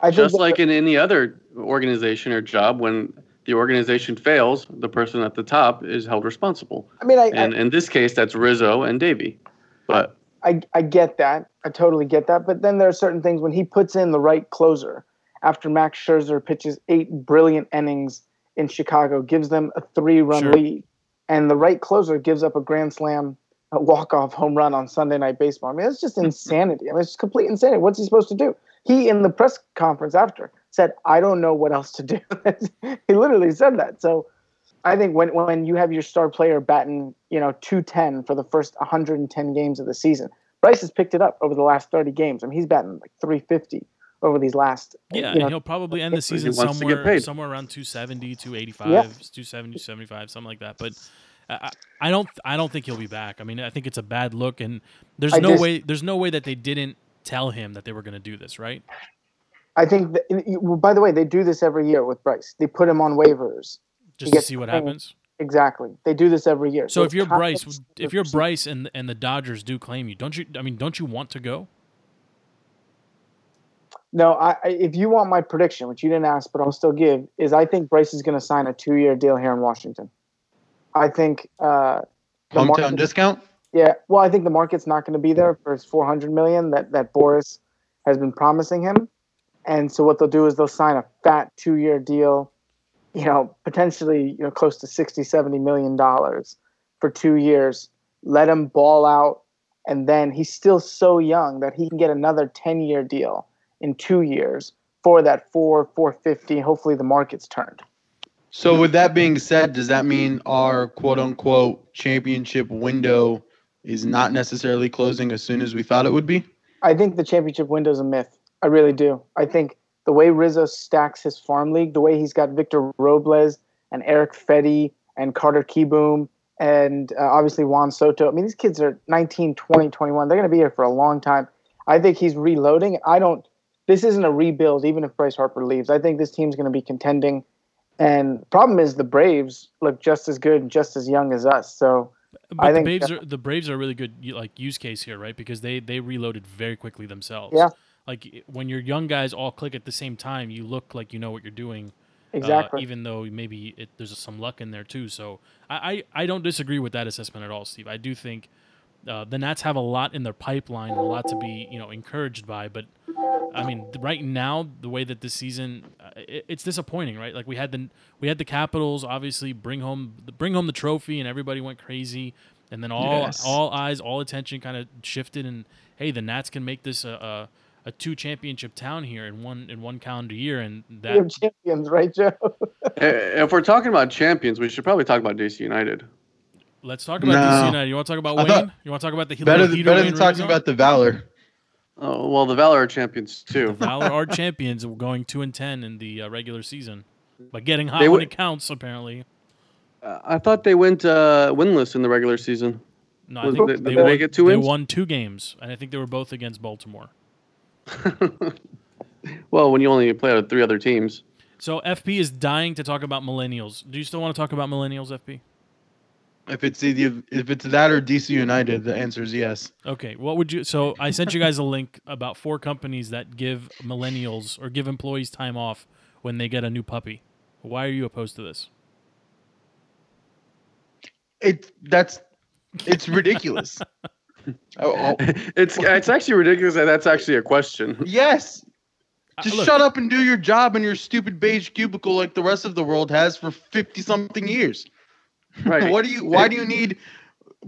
I just that, like in any other organization or job when. The organization fails, the person at the top is held responsible. I mean, I, and I, in this case, that's Rizzo and Davey. But I, I get that. I totally get that. But then there are certain things when he puts in the right closer after Max Scherzer pitches eight brilliant innings in Chicago, gives them a three-run sure. lead, and the right closer gives up a grand slam, a walk-off home run on Sunday Night Baseball. I mean, it's just insanity. I mean, it's complete insanity. What's he supposed to do? He, in the press conference after, said, I don't know what else to do. He literally said that. So I think when when you have your star player batting, you know, two ten for the first one hundred ten games of the season, Bryce has picked it up over the last thirty games. I mean, he's batting like three fifty over these last. Yeah, you know, and he'll probably end the season somewhere somewhere around two seventy, two eighty-five, yeah. two seventy, two seventy-five, something like that. But I, I don't I don't think he'll be back. I mean, I think it's a bad look, and there's I no just, way there's no way that they didn't tell him that they were going to do this, right? I think, that, well, by the way, they do this every year with Bryce. They put him on waivers just to, to see what things. happens. Exactly, they do this every year. So, so if you're Bryce, if you're Bryce, and and the Dodgers do claim you, don't you? I mean, don't you want to go? No, I, if you want my prediction, which you didn't ask, but I'll still give, is I think Bryce is going to sign a two-year deal here in Washington. I think uh, the hometown market, discount. Yeah, well, I think the market's not going to be there for his four hundred million dollars that that Boris has been promising him. And so what they'll do is they'll sign a fat two-year deal, you know, potentially, you know, close to sixty, seventy million dollars for two years, let him ball out, and then he's still so young that he can get another ten-year deal in two years for that four, four fifty. Hopefully the market's turned. So with that being said, does that mean our quote-unquote championship window is not necessarily closing as soon as we thought it would be? I think the championship window is a myth. I really do. I think the way Rizzo stacks his farm league, the way he's got Victor Robles and Eric Fetty and Carter Kieboom and uh, obviously Juan Soto. I mean, these kids are nineteen, twenty, twenty-one. They're going to be here for a long time. I think he's reloading. I don't – this isn't a rebuild, even if Bryce Harper leaves. I think this team's going to be contending. And the problem is the Braves look just as good and just as young as us. So but I think the Braves, that, are, the Braves are a really good like use case here, right, because they, they reloaded very quickly themselves. Yeah. Like, when your young guys all click at the same time, you look like you know what you're doing. Exactly. Uh, even though maybe it, there's some luck in there, too. So I, I, I don't disagree with that assessment at all, Steve. I do think uh, the Nats have a lot in their pipeline, a lot to be, you know, encouraged by. But, I mean, right now, the way that this season, uh, it, it's disappointing, right? Like, we had the we had the Capitals, obviously, bring home, bring home the trophy, and everybody went crazy. And then all, yes. all eyes, all attention kind of shifted. And, hey, the Nats can make this a... Uh, uh, a two championship town here in one in one calendar year, and that you're champions, right, Joe? If we're talking about champions, we should probably talk about D C United. Let's talk about no. D C United. You want to talk about I Wayne? Thought, you want to talk about the better, better Wayne than talking about the Valor? Oh well, the Valor are champions too. The Valor are champions, going two and ten in the uh, regular season, but getting hot they when w- it counts apparently. Uh, I thought they went uh, winless in the regular season. No, I think they, they, they, won, they get two wins. They won two games, and I think they were both against Baltimore. Well, when you only play out of three other teams. So F P is dying to talk about millennials. Do you still want to talk about millennials, F P? If it's either, if it's that or D C United, the answer is yes. Okay, what would you? So I sent you guys a link about four companies that give millennials or give employees time off when they get a new puppy. Why are you opposed to this? It that's it's ridiculous. oh, oh. It's it's actually ridiculous that that's actually a question. Yes. Just uh, shut up and do your job in your stupid beige cubicle like the rest of the world has for fifty-something years. Right. What do you? Why do you need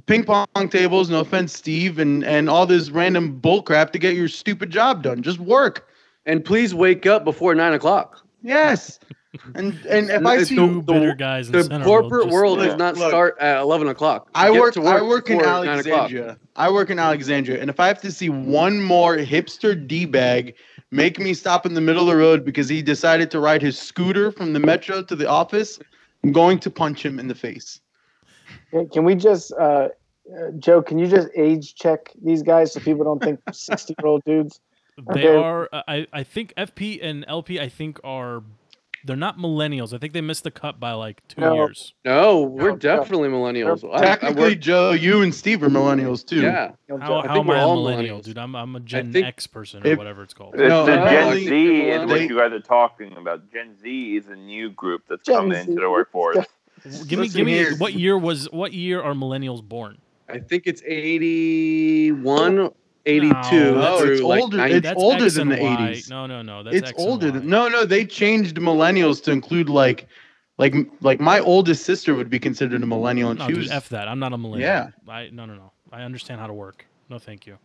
ping pong tables? No offense, Steve, and, and all this random bullcrap to get your stupid job done. Just work. And please wake up before nine o'clock. Yes. And and if I see the, the, guys the corporate just, world yeah. does not Look, start at eleven o'clock. I work, work. I work in Alexandria. I work in Alexandria, and if I have to see one more hipster d-bag make me stop in the middle of the road because he decided to ride his scooter from the metro to the office, I'm going to punch him in the face. Can we just, uh, Joe, can you just age check these guys so people don't think sixty-year-old dudes? Are they there? Are, I, I think F P and L P, I think, are, they're not millennials. I think they missed the cut by like two no. years. No, we're no, definitely no. millennials. They're, Technically, I, I Joe, you and Steve are millennials, too. Yeah. How, how am I a millennial, millennials. dude? I'm, I'm a Gen think, X person or if, whatever it's called. It's no, the Gen Z they, is what you guys are talking about. Gen Z is a new group that's Gen coming Z. into the workforce. Give me, give me. Here. What year was? What year are millennials born? I think it's eighty-one eighty-two No, it's like older. ninety It's older than the eighties. No, no, no. That's it's X older than. No, no. They changed millennials to include like, like, like my oldest sister would be considered a millennial, and no, she dude, was F that. I'm not a millennial. Yeah. I no, no, no. I understand how to work. No, thank you.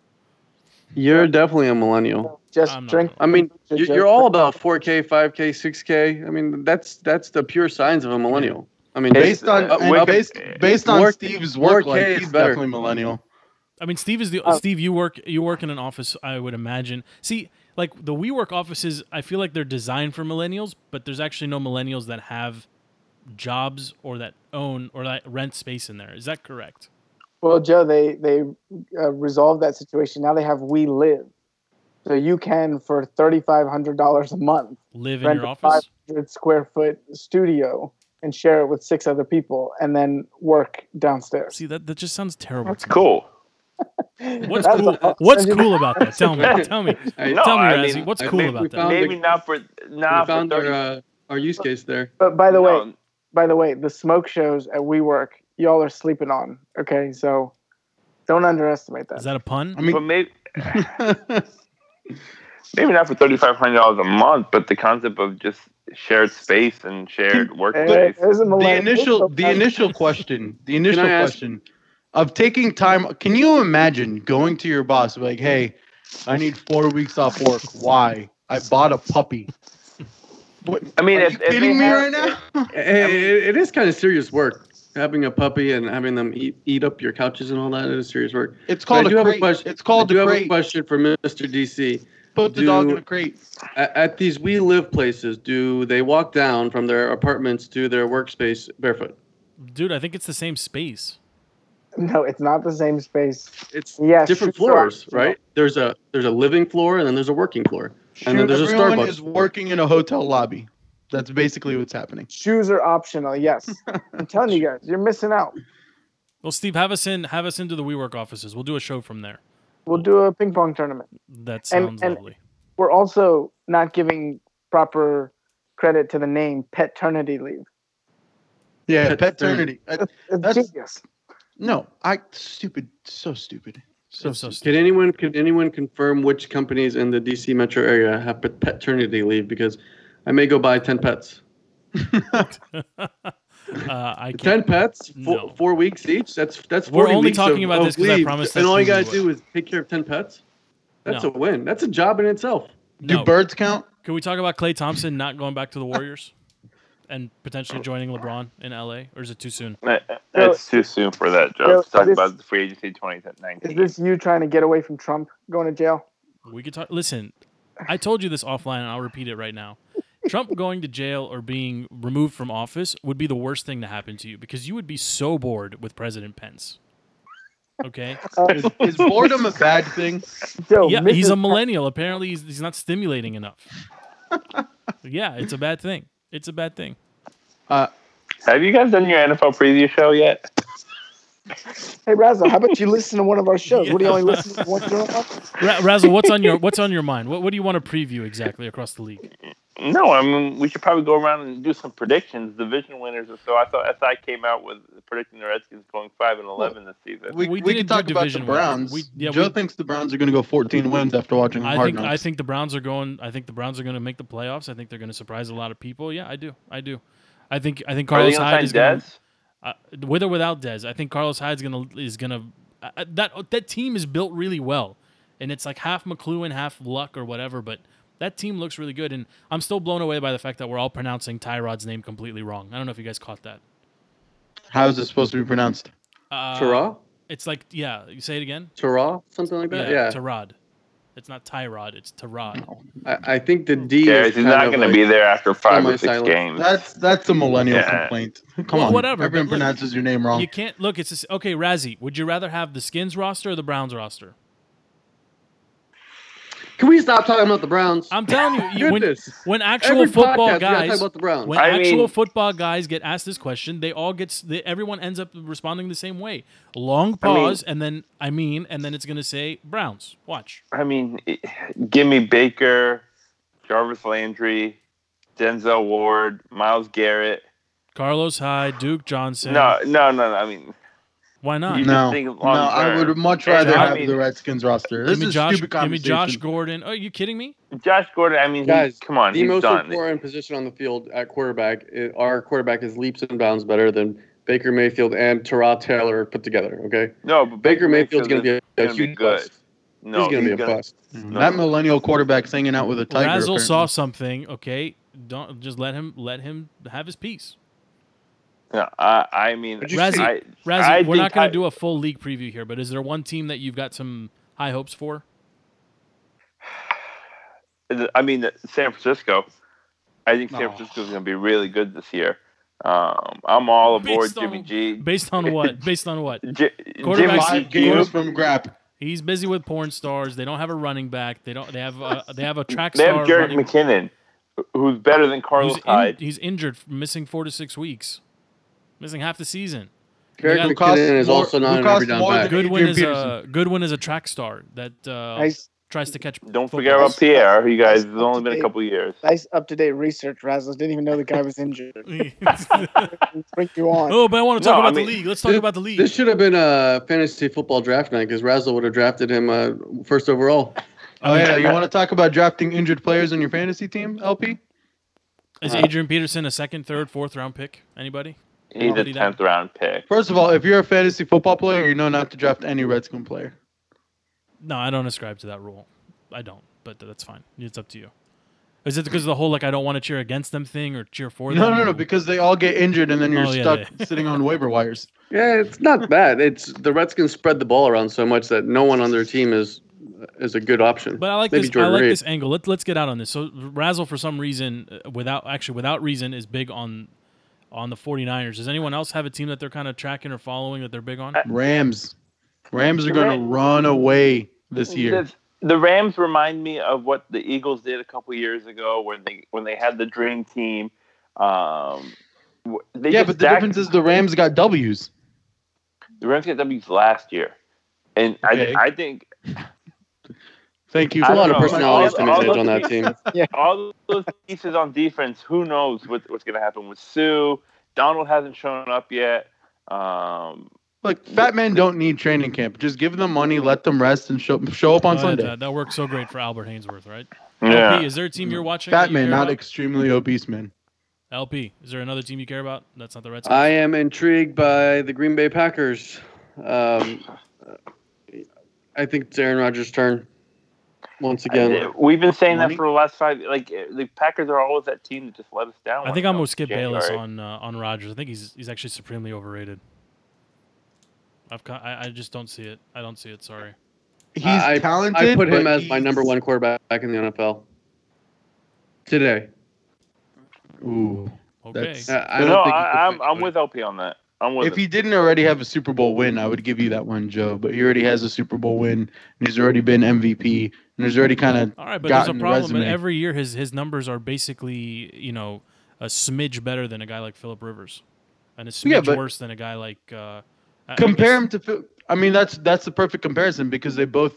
You're definitely a millennial. Just I'm drink. I mean, you're all about four K, five K, six K. I mean, that's that's the pure signs of a millennial. I mean, based on uh, based based on work, Steve's work, like, he's better. Definitely millennial. I mean, Steve is the uh, Steve. You work you work in an office, I would imagine. See, like the WeWork offices, I feel like they're designed for millennials, but there's actually no millennials that have jobs or that own or that rent space in there. Is that correct? Well, Joe, they they uh, resolved that situation. Now they have We Live, so you can for thirty-five hundred dollars a month live in your office, five hundred square foot studio, and share it with six other people, and then work downstairs. See, that that just sounds terrible. That's cool. What's That's cool? Awesome. What's cool about that? Tell me. Tell me. I, no, tell me, Razzie. I mean, what's I cool about that? Maybe the, not for not we found for our, uh, our use case there. But by the no. way, by the way, the smoke shows at WeWork, y'all are sleeping on. Okay, so don't underestimate that. Is that a pun? I mean, but maybe, maybe not for thirty-five hundred dollars a month, but the concept of just shared space and shared workplace. The initial, the initial question, the initial question of taking time. Can you imagine going to your boss and be like, "Hey, I need four weeks off work. Why? I bought a puppy." What, I mean, are if, you if kidding me have, right now? It, it, it is kind of serious work. Having a puppy and having them eat, eat up your couches and all that is serious work. It's called. But a I do crate. Have a question. It's called. I do have crate. A question for Mister D C. Put the do, dog in a crate. At, at these We Live places, do they walk down from their apartments to their workspace barefoot? Dude, I think it's the same space. No, it's not the same space. It's yes, different floors, start. Right? There's a there's a living floor, and then there's a working floor, shoes, and then there's a Starbucks. Everyone is working in a hotel lobby. That's basically what's happening. Shoes are optional. Yes, I'm telling you guys, you're missing out. Well, Steve, have us in have us into the WeWork offices. We'll do a show from there. We'll do a ping pong tournament. That sounds and, and lovely. We're also not giving proper credit to the name Peternity Leave. Yeah, Peternity. That's, that's, that's genius. No, I stupid, so stupid, so, so stupid. Can anyone can anyone confirm which companies in the D C metro area have Peternity Leave? Because I may go buy ten pets. Uh, I Ten pets, four, no. four weeks each. That's that's. We're only talking about this because I promised. And all you gotta do is take care of ten pets. That's no. a win. That's a job in itself. Do no. birds count? Can we talk about Klay Thompson not going back to the Warriors and potentially joining LeBron in L A? Or is it too soon? It's too soon for that, Joe. Let's talk this, about the free agency twenty nineteen. Is this you trying to get away from Trump going to jail? We could talk. Listen, I told you this offline, and I'll repeat it right now. Trump going to jail or being removed from office would be the worst thing to happen to you because you would be so bored with President Pence. Okay. Uh, is, is boredom a bad thing? Yo, yeah, Missus he's a millennial. Apparently, he's, he's not stimulating enough. Yeah, it's a bad thing. It's a bad thing. Uh, Have you guys done your N F L preview show yet? Hey Razzle, how about you listen to one of our shows? Yeah. What do you only listen to one show? Ra- Razzle, what's on your what's on your mind? What what do you want to preview exactly across the league? No, I mean we should probably go around and do some predictions, division winners or so. I thought S I came out with predicting the Redskins going five and eleven well, this season. We, we, we can talk about the Browns. We, yeah, Joe we, thinks the Browns are going to go fourteen wins after watching I Hard think, Knocks. I think the Browns are going. I think the Browns are going to make the playoffs. I think they're going to surprise a lot of people. Yeah, I do. I do. I think. I think Carlos Hyde is going. Uh, with or without Dez, I think Carlos Hyde is gonna is gonna uh, that that team is built really well, and it's like half McLuhan, half luck or whatever. But that team looks really good, and I'm still blown away by the fact that we're all pronouncing Tyrod's name completely wrong. I don't know if you guys caught that. How is it supposed to be pronounced? Uh, Tyrod. It's like yeah, you say it again. Tyrod, something like that. Yeah, yeah. Tyrod. It's not Tyrod. It's Tyrod. No. I, I think the D yeah, is he's not going like, to be there after five or six silent. games. That's that's a millennial yeah. complaint. Come well, on, whatever. Everyone look, pronounces your name wrong. You can't look. It's just, okay, Razzie. Would you rather have the Skins roster or the Browns roster? Can we stop talking about the Browns? I'm telling you, you when, when actual Every football guys, about the Browns. when I actual mean, football guys get asked this question, they all get they, everyone ends up responding the same way. Long pause, I mean, and then I mean, and then it's going to say Browns. Watch. I mean, it, give me Baker, Jarvis Landry, Denzel Ward, Myles Garrett, Carlos Hyde, Duke Johnson. No, no, no. no I mean. Why not? You no, no I would much rather have I mean, the Redskins roster. This give me is Josh, stupid give me Josh Gordon. Oh, are you kidding me? Josh Gordon, I mean, guys, come on. The he's most done. important position on the field at quarterback, it, our quarterback is leaps and bounds better than Baker Mayfield and Tyrod Taylor put together, okay? No, but Baker Mayfield's going to be a, a huge bust. No, he's going to be gonna, a bust. No. That millennial quarterback's hanging out with a tiger. Razzle apparently. saw something, okay? Don't Just let him let him have his peace. No, I, I mean, Razzie, I, Razzie, I we're not going to do a full league preview here, but is there one team that you've got some high hopes for? I mean, San Francisco. I think San oh. Francisco is going to be really good this year. Um, I'm all aboard based Jimmy on, G. Based on what? Based on what? J- Jimmy G. from Grab. He's busy with porn stars. They don't have a running back. They don't. They have. A, they have a track they star. They have Jarek McKinnon, who's better than Carlos who's Hyde. In, he's injured, missing four to six weeks. Missing half the season. Jarek McKinnon is more, also not an every down back. Goodwin is, a, Goodwin is a track star that uh, nice. tries to catch Don't football. forget about Pierre, you guys. Nice it's only been a couple of years. Nice up-to-date research, Razzles. Didn't even know the guy was injured. Bring you on. Oh, but I want to talk no, about I mean, the league. Let's talk this, about the league. This should have been a fantasy football draft night because Razzle would have drafted him uh, first overall. Oh, yeah. You want to talk about drafting injured players on your fantasy team, L P? Is Adrian Peterson a second, third, fourth round pick? Anybody? He's a tenth round pick. First of all, if you're a fantasy football player, you know not to draft any Redskin player. No, I don't ascribe to that rule. I don't, but that's fine. It's up to you. Is it because of the whole, like, I don't want to cheer against them thing or cheer for no, them? No, no, no, because they all get injured and then you're oh, yeah, stuck yeah. sitting on waiver wires. Yeah, it's not bad. It's the Redskins spread the ball around so much that no one on their team is is a good option. But I like Maybe this Jordan I like Reed. this angle. Let's let's get out on this. So Razzle, for some reason, without actually without reason, is big on – on the 49ers. Does anyone else have a team that they're kind of tracking or following that they're big on? Rams. Rams are going to run away this year. The, the Rams remind me of what the Eagles did a couple years ago when they when they had the dream team. Um, they yeah, but the stacked. difference is the Rams got W's. The Rams got W's last year. And okay. I I think... Thank you. There's a lot know. of personalities all, all, all on that team. yeah. All those pieces on defense, who knows what, what's going to happen with Sue. Donald hasn't shown up yet. Um, Look, fat men don't need training camp. Just give them money, let them rest, and show, show up on uh, Sunday. That, that works so great for Albert Hainsworth, right? Yeah. L P, is there a team you're watching? Fat men, you not about? extremely obese men. L P, is there another team you care about? That's not the Redskins. I am intrigued by the Green Bay Packers. Um, I think it's Aaron Rodgers' turn. Once again, we've been saying that for the last five. Like the Packers are always that team that just let us down. I think I'm with Skip Bayless on uh, on Rodgers. I think he's he's actually supremely overrated. I've con- I, I just don't see it. I don't see it. Sorry. He's I, talented. I put him as my number one quarterback in the N F L today. Ooh. Okay. Uh, I don't no, think I, I'm I'm with L P on that. I'm with if him. He didn't already have a Super Bowl win, I would give you that one, Joe. But he already has a Super Bowl win, and he's already been M V P, and he's already kind of all right. But there's a problem. The every year, his his numbers are basically, you know, a smidge better than a guy like Phillip Rivers, and a smidge yeah, worse than a guy like. Uh, compare him to. I mean, that's that's the perfect comparison because they both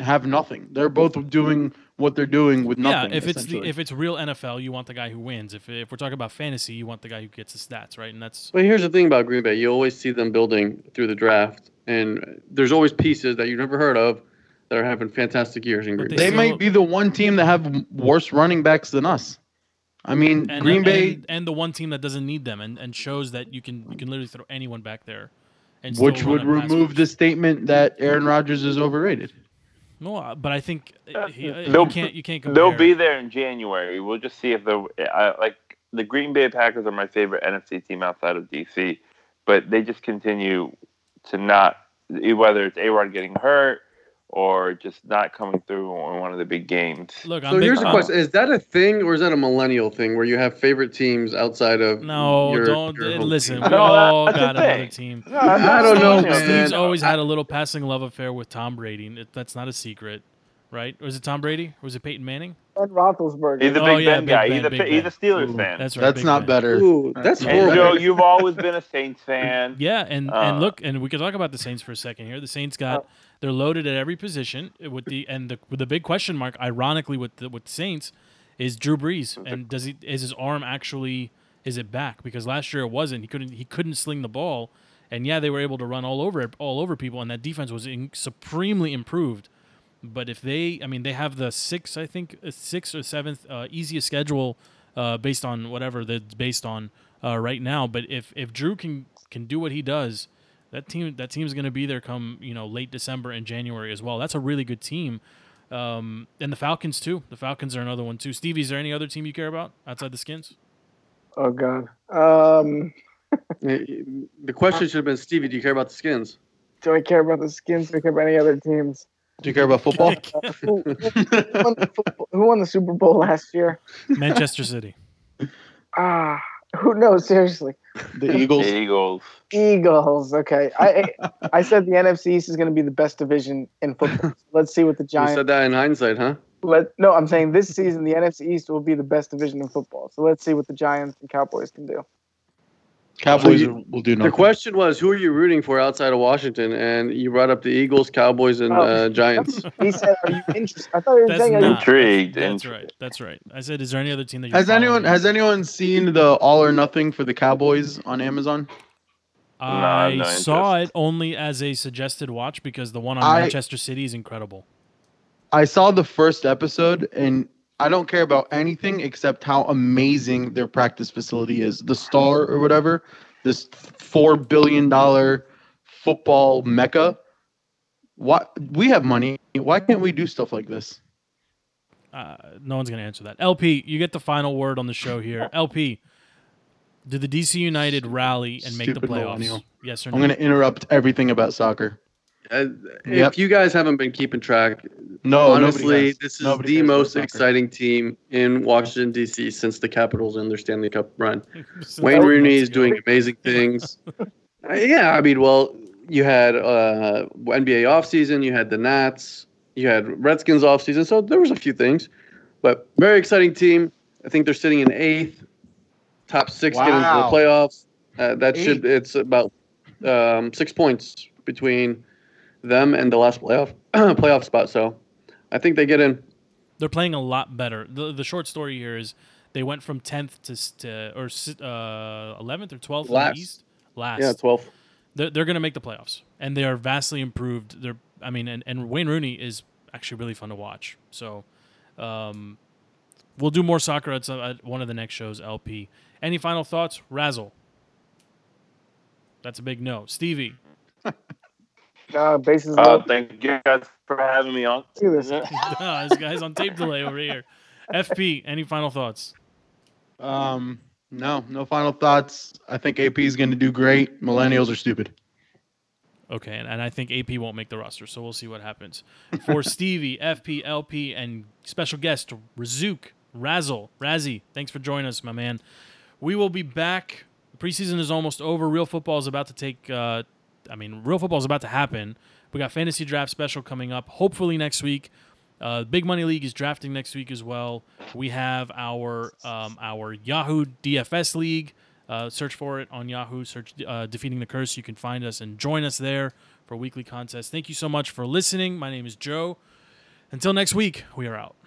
have nothing. They're both doing what they're doing with nothing. Yeah, if it's the, if it's real N F L, you want the guy who wins. If if we're talking about fantasy, you want the guy who gets the stats, right? And that's. But here's the thing about Green Bay: you always see them building through the draft, and there's always pieces that you've never heard of that are having fantastic years in Green Bay. They, they might be the one team that have worse running backs than us. I mean, and, Green and, Bay and, and the one team that doesn't need them, and, and shows that you can you can literally throw anyone back there. And which would remove the statement that Aaron Rodgers is overrated. No, but I think he, you can't. You can't compare. They'll be there in January. We'll just see if they're I, like the Green Bay Packers are my favorite N F C team outside of D C, but they just continue to not. Whether it's A-Rod getting hurt or just not coming through on one of the big games. Look, I'm so big, here's the question: is that a thing, or is that a millennial thing, where you have favorite teams outside of? No, your, don't your listen. We all no, got another team. No, I don't know. Man. Steve's always had a little passing love affair with Tom Brady. It, that's not a secret, right? Was it Tom Brady? Was it Peyton Manning? Ben Roethlisberger. He's a Big oh, yeah, Ben big guy. Ben, he's, a, ben. he's a Steelers Ooh, fan. That's right. That's big not ben. Better. Ooh, that's and horrible. Joe, you've always been a Saints fan. Yeah, and uh, and look, and we can talk about the Saints for a second here. The Saints got. Oh. They're loaded at every position with the and the with the big question mark. Ironically, with the with the Saints, is Drew Brees and does he is his arm actually is it back? Because last year it wasn't. He couldn't he couldn't sling the ball, and yeah, they were able to run all over all over people, and that defense was in, supremely improved. But if they, I mean, they have the sixth, I think, sixth or seventh uh, easiest schedule uh, based on whatever that's based on uh, right now. But if if Drew can can do what he does. That team, that team's going to be there come you know late December and January as well. That's a really good team, um, and the Falcons too. The Falcons are another one too. Stevie, is there any other team you care about outside the Skins? Oh God, um, the question should have been Stevie. Do you care about the Skins? Do I care about the Skins? Do I care about any other teams? Do you care about football? uh, who, who, won football? Who won the Super Bowl last year? Manchester City. Ah. uh, Who knows? Seriously, the Eagles. The Eagles. Eagles. Okay, I I said the N F C East is going to be the best division in football. So let's see what the Giants. You said that in hindsight, huh? Let no, I'm saying this season the N F C East will be the best division in football. So let's see what the Giants and Cowboys can do. Cowboys so you, will do nothing. The question was, who are you rooting for outside of Washington? And you brought up the Eagles, Cowboys, and oh, uh, Giants. He said, "Are you interested?" I thought he was that's saying, "Are you intrigued?" That's right. That's right. I said, "Is there any other team that?" You're has anyone has anyone seen the All or Nothing for the Cowboys on Amazon? I no, saw it only as a suggested watch because the one on I, Manchester City is incredible. I saw the first episode and. I don't care about anything except how amazing their practice facility is. The Star or whatever, this four billion dollars football mecca. What we have money. Why can't we do stuff like this? Uh, no one's going to answer that. L P, you get the final word on the show here. L P, did the D C United rally and make Stupid the playoffs? Millennial. Yes or no? I'm going to interrupt everything about soccer. Uh, yep. If you guys haven't been keeping track, no, honestly, this is nobody the most exciting team in Washington, D C since the Capitals and their Stanley Cup run. Wayne Rooney is doing amazing things. uh, yeah, I mean, well, you had uh, N B A offseason, you had the Nats, you had Redskins offseason, so there was a few things. But very exciting team. I think they're sitting in eighth, top six wow. getting into the playoffs. Uh, that Eight. should It's about um, six points between – them and the last playoff playoff spot, so I think they get in. They're playing a lot better. The the short story here is they went from tenth to, to or uh, eleventh or twelfth last. In the East. Last. Yeah, twelfth. They're, they're going to make the playoffs, and they are vastly improved. They're I mean, and, and Wayne Rooney is actually really fun to watch. So um, we'll do more soccer at, some, at one of the next shows, L P. Any final thoughts? Razzle. That's a big no. Stevie. Uh, bases uh, thank you guys for having me on. See this. No, this guy's on tape delay over here. F P, any final thoughts? Um, no, no final thoughts. I think A P is going to do great. Millennials are stupid. Okay, and, and I think A P won't make the roster, so we'll see what happens. For Stevie, F P, L P, and special guest Razook, Razzle, Razzie, thanks for joining us, my man. We will be back Preseason is almost over. Real football is about to take uh, – I mean, real football is about to happen. We got Fantasy Draft Special coming up hopefully next week. Uh, Big Money League is drafting next week as well. We have our um, our Yahoo D F S League. Uh, search for it on Yahoo. Search uh, Defeating the Curse. You can find us and join us there for weekly contests. Thank you so much for listening. My name is Joe. Until next week, we are out.